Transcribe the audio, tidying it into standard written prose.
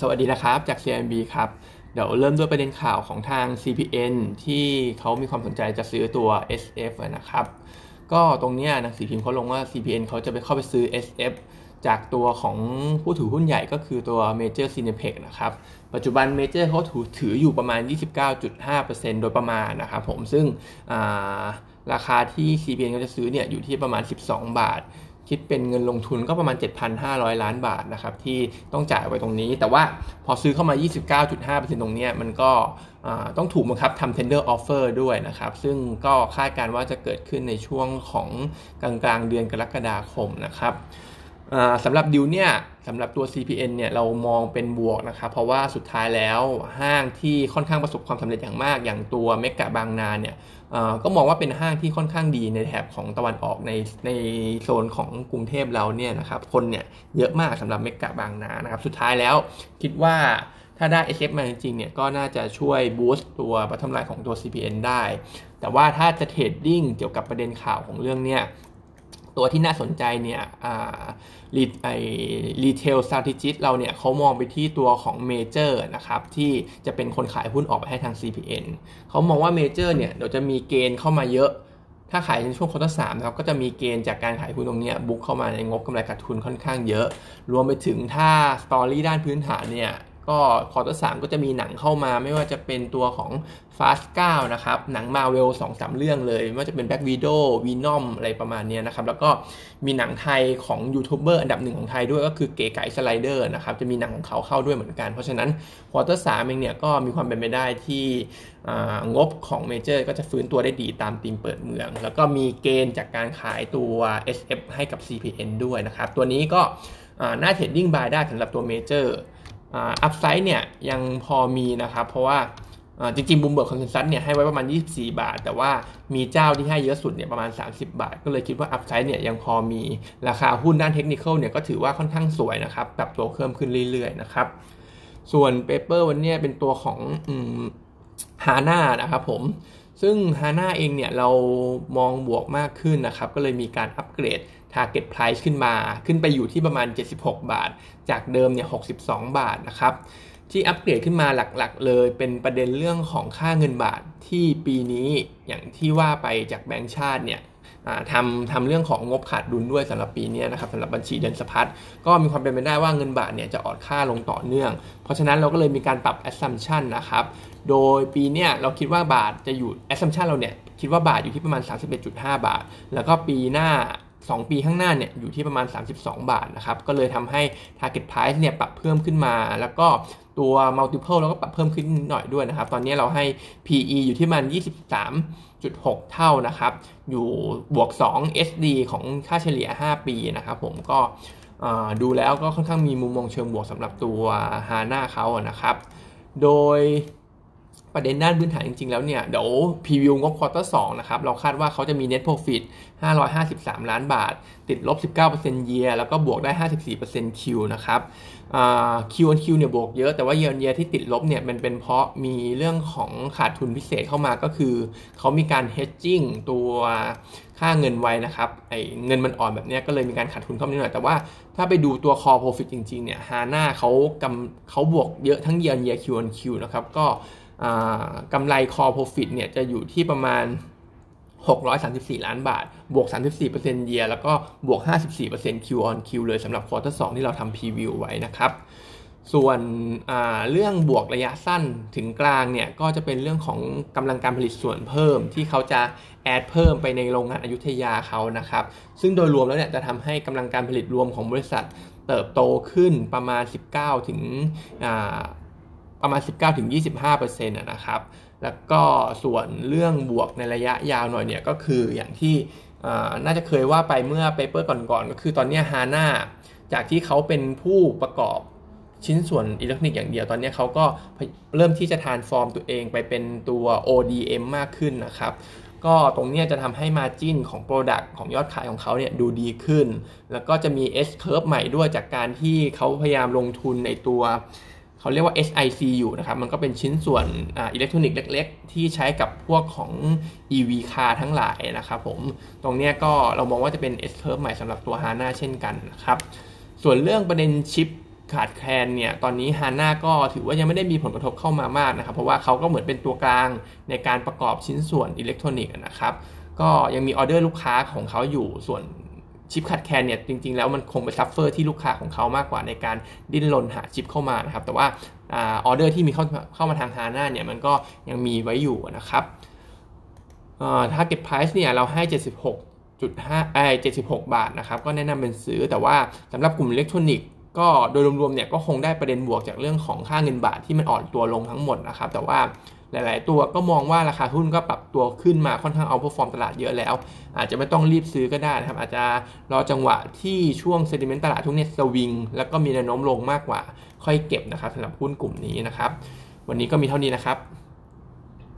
สวัสดีนะครับจาก CMB ครับเดี๋ยวเริ่มด้วยประเด็นข่าวของทาง CPN ที่เขามีความสนใจจะซื้อตัว SF นะครับก็ตรงนี้หนังสือพิมพ์เขาลงว่า CPN เขาจะไปเข้าไปซื้อ SF จากตัวของผู้ถือหุ้นใหญ่ก็คือตัว Major Cineplex นะครับปัจจุบัน Major เขาถืออยู่ประมาณ 29.5% โดยประมาณนะครับผมซึ่งราคาที่ CPN เขาจะซื้อเนี่ยอยู่ที่ประมาณ12 บาทคิดเป็นเงินลงทุนก็ประมาณ 7,500 ล้านบาทนะครับที่ต้องจ่ายไว้ตรงนี้แต่ว่าพอซื้อเข้ามา 29.5% ตรงนี้มันก็ต้องถูกบังคับทำ Tender Offer ด้วยนะครับซึ่งก็คาดการณ์ว่าจะเกิดขึ้นในช่วงของกลางเดือนกรกฎาคมนะครับสำหรับดิวเนี่ยสำหรับตัว CPN เนี่ยเรามองเป็นบวกนะครับเพราะว่าสุดท้ายแล้วห้างที่ค่อนข้างประสบความสำเร็จอย่างมากอย่างตัวเมกะบางนาเนี่ยก็มองว่าเป็นห้างที่ค่อนข้างดีในแถบของตะวันออกในโซนของกรุงเทพเราเนี่ยนะครับคนเนี่ยเยอะมากสำหรับเมกะบางนานะครับสุดท้ายแล้วคิดว่าถ้าได้ SF มาจริงๆเนี่ยก็น่าจะช่วยบูสต์ตัวบอททอมไลน์ของตัว CPN ได้แต่ว่าถ้าจะเทรดดิ้งเกี่ยวกับประเด็นข่าวของเรื่องเนี่ยตัวที่น่าสนใจเนี่ยRetail Strategist เราเนี่ยเขามองไปที่ตัวของ Major นะครับที่จะเป็นคนขายหุ้นออกไปให้ทาง CPN เขามองว่า Major เนี่ยเดี๋ยวจะมีเกณฑ์เข้ามาเยอะถ้าขายในช่วงควอเตอร์3นะครับก็จะมีเกณฑ์จากการขายหุ้นตรงนี้บุกเข้ามาในงบกำไรขาดทุนค่อนข้างเยอะรวมไปถึงถ้าสตอรี่ด้านพื้นฐานเนี่ยก็ควอเตอร์3ก็จะมีหนังเข้ามาไม่ว่าจะเป็นตัวของ Fast 9 นะครับหนัง Marvel 2-3 เรื่องเลยไม่ว่าจะเป็น Black Widow Venom อะไรประมาณนี้นะครับแล้วก็มีหนังไทยของยูทูบเบอร์อันดับหนึ่งของไทยด้วยก็คือเก๋ไก่สไลเดอร์นะครับจะมีหนังของเขาเข้าด้วยเหมือนกันเพราะฉะนั้นควอเตอร์3เองเนี่ยก็มีความเป็นไปได้ที่งบของ Major ก็จะฟื้นตัวได้ดีตามธีมเปิดเมืองแล้วก็มีเกณฑ์จากการขายตัว SF ให้กับ CPN ด้วยนะครับตัวนี้ก็น่าเทรดดิ้งบายได้สำหรับตัว Majorอัพไซด์เนี่ยยังพอมีนะครับเพราะว่าจริงๆบูมเบิร์กคอนซัลท์เนี่ยให้ไว้ประมาณ24 บาทแต่ว่ามีเจ้าที่ให้เยอะสุดเนี่ยประมาณ30 บาทก็เลยคิดว่าอัพไซด์เนี่ยยังพอมีราคาหุ้นด้านเทคนิคอลเนี่ยก็ถือว่าค่อนข้างสวยนะครับปรับตัวเพิ่มขึ้นเรื่อยๆนะครับส่วนเปเปอร์วันนี้เป็นตัวของHANA นะครับผมซึ่ง HANA เองเนี่ยเรามองบวกมากขึ้นนะครับก็เลยมีการอัปเกรด Target Price ขึ้นไปอยู่ที่ประมาณ76 บาทจากเดิมเนี่ย62 บาทนะครับที่อัปเกรดขึ้นมาหลักๆเลยเป็นประเด็นเรื่องของค่าเงินบาทที่ปีนี้อย่างที่ว่าไปจากแบงก์ชาติเนี่ยทำเรื่องของงบขาดดุลด้วยสำหรับปีนี้นะครับสำหรับบัญชีเดินสะพัดก็มีความเป็นไปได้ว่าเงินบาทเนี่ยจะอ่อนค่าลงต่อเนื่องเพราะฉะนั้นเราก็เลยมีการปรับ assumption นะครับโดยปีนี้เราคิดว่าบาทจะอยู่ assumption เราเนี่ยคิดว่าบาทอยู่ที่ประมาณ 31.5 บาทแล้วก็ปีหน้า2 ปีข้างหน้าเนี่ยอยู่ที่ประมาณ32 บาทนะครับก็เลยทำให้ target price เนี่ยปรับเพิ่มขึ้นมาแล้วก็ตัว multiple แล้วก็ปรับเพิ่มขึ้นหน่อยด้วยนะครับตอนนี้เราให้ PE อยู่ที่ประมาณ 23.6 เท่านะครับอยู่บวก 2 SD ของค่าเฉลี่ย5 ปีนะครับผมก็ดูแล้วก็ค่อนข้างมีมุมมองเชิงบวกสำหรับตัว HANA เขานะครับโดยประเด็นด้านพื้นฐานจริงๆแล้วเนี่ยเดี๋ยวพรีวิวงบควอเตอร์2นะครับเราคาดว่าเขาจะมี Net Profit 553 ล้านบาทติดลบ 19% Year แล้วก็บวกได้ 54% Q นะครับQ on Q เนี่ยบวกเยอะแต่ว่า Year on Year ที่ติดลบเนี่ยมันเป็นเพราะมีเรื่องของขาดทุนพิเศษเข้ามาก็คือเขามีการ Hedging ตัวค่าเงินไว้นะครับไอ้เงินมันอ่อนแบบนี้ก็เลยมีการขาดทุนเข้ามาหน่อยแต่ว่าถ้าไปดูตัว Core Profit จริงๆเนี่ย HANA เขาบวกเยอะทั้ง Year on Year Q on Q นะครับก็กำไร Core Profit เนี่ยจะอยู่ที่ประมาณ634 ล้านบาทบวก 34% Year แล้วก็บวก 54% Q on Q เลยสำหรับควอเตอร์2ที่เราทำพรีวิวไว้นะครับส่วนเรื่องบวกระยะสั้นถึงกลางเนี่ยก็จะเป็นเรื่องของกำลังการผลิตส่วนเพิ่มที่เขาจะแอดเพิ่มไปในโรงงานอยุธยาเขานะครับซึ่งโดยรวมแล้วเนี่ยจะทำให้กำลังการผลิตรวมของบริษัทเติบโตขึ้นประมาณ 19-25% นะครับแล้วก็ส่วนเรื่องบวกในระยะยาวหน่อยเนี่ยก็คืออย่างที่น่าจะเคยว่าไปเมื่อเปเปอร์ก่อนก็คือตอนนี้ HANA จากที่เขาเป็นผู้ประกอบชิ้นส่วนอิเล็กทรอนิกส์อย่างเดียวตอนนี้เขาก็เริ่มที่จะ transform ตัวเองไปเป็นตัว ODM มากขึ้นนะครับก็ตรงนี้จะทำให้ margin ของ product ของยอดขายของเขาเนี่ยดูดีขึ้นแล้วก็จะมี S curve ใหม่ด้วยจากการที่เขาพยายามลงทุนในตัวเขาเรียกว่า HIC อยู่นะครับมันก็เป็นชิ้นส่วนอิเล็กทรอนิกส์เล็กๆที่ใช้กับพวกของ EV car ทั้งหลายนะครับผมตรงนี้ก็เรามองว่าจะเป็น S curve ใหม่สำหรับตัว HANA เช่นกันนะครับส่วนเรื่องประเด็นชิป ขาดแคลนเนี่ยตอนนี้ HANA ก็ถือว่ายังไม่ได้มีผลกระทบเข้ามามากนะครับเพราะว่าเขาก็เหมือนเป็นตัวกลางในการประกอบชิ้นส่วนอิเล็กทรอนิกส์นะครับก็ยังมีออเดอร์ลูกค้าของเขาอยู่ส่วนชิปขาดแคลนเนี่ยจริงๆแล้วมันคงไปซัฟเฟอร์ที่ลูกค้าของเขามากกว่าในการดิ้นรนหาชิปเข้ามานะครับแต่ว่าออเดอร์ที่มีเข้ามาทาง HANA เนี่ยมันก็ยังมีไว้อยู่นะครับถ้าเก็บ price เนี่ยเราให้ 76 บาทนะครับก็แนะนำเป็นซื้อแต่ว่าสำหรับกลุ่มอิเล็กทรอนิกส์ก็โดยรวมๆเนี่ยก็คงได้ประเด็นบวกจากเรื่องของค่าเงินบาทที่มันอ่อนตัวลงทั้งหมดนะครับแต่ว่าหลายๆตัวก็มองว่าราคาหุ้นก็ปรับตัวขึ้นมาค่อนข้างเอาพอฟอร์มตลาดเยอะแล้วอาจจะไม่ต้องรีบซื้อก็ได้นะครับอาจจะรอจังหวะที่ช่วงเซนติเมนต์ตลาดทุกเนี่ยสวิงแล้วก็มีแนวโน้มลงมากกว่าค่อยเก็บนะครับสำหรับหุ้นกลุ่มนี้นะครับวันนี้ก็มีเท่านี้นะครับ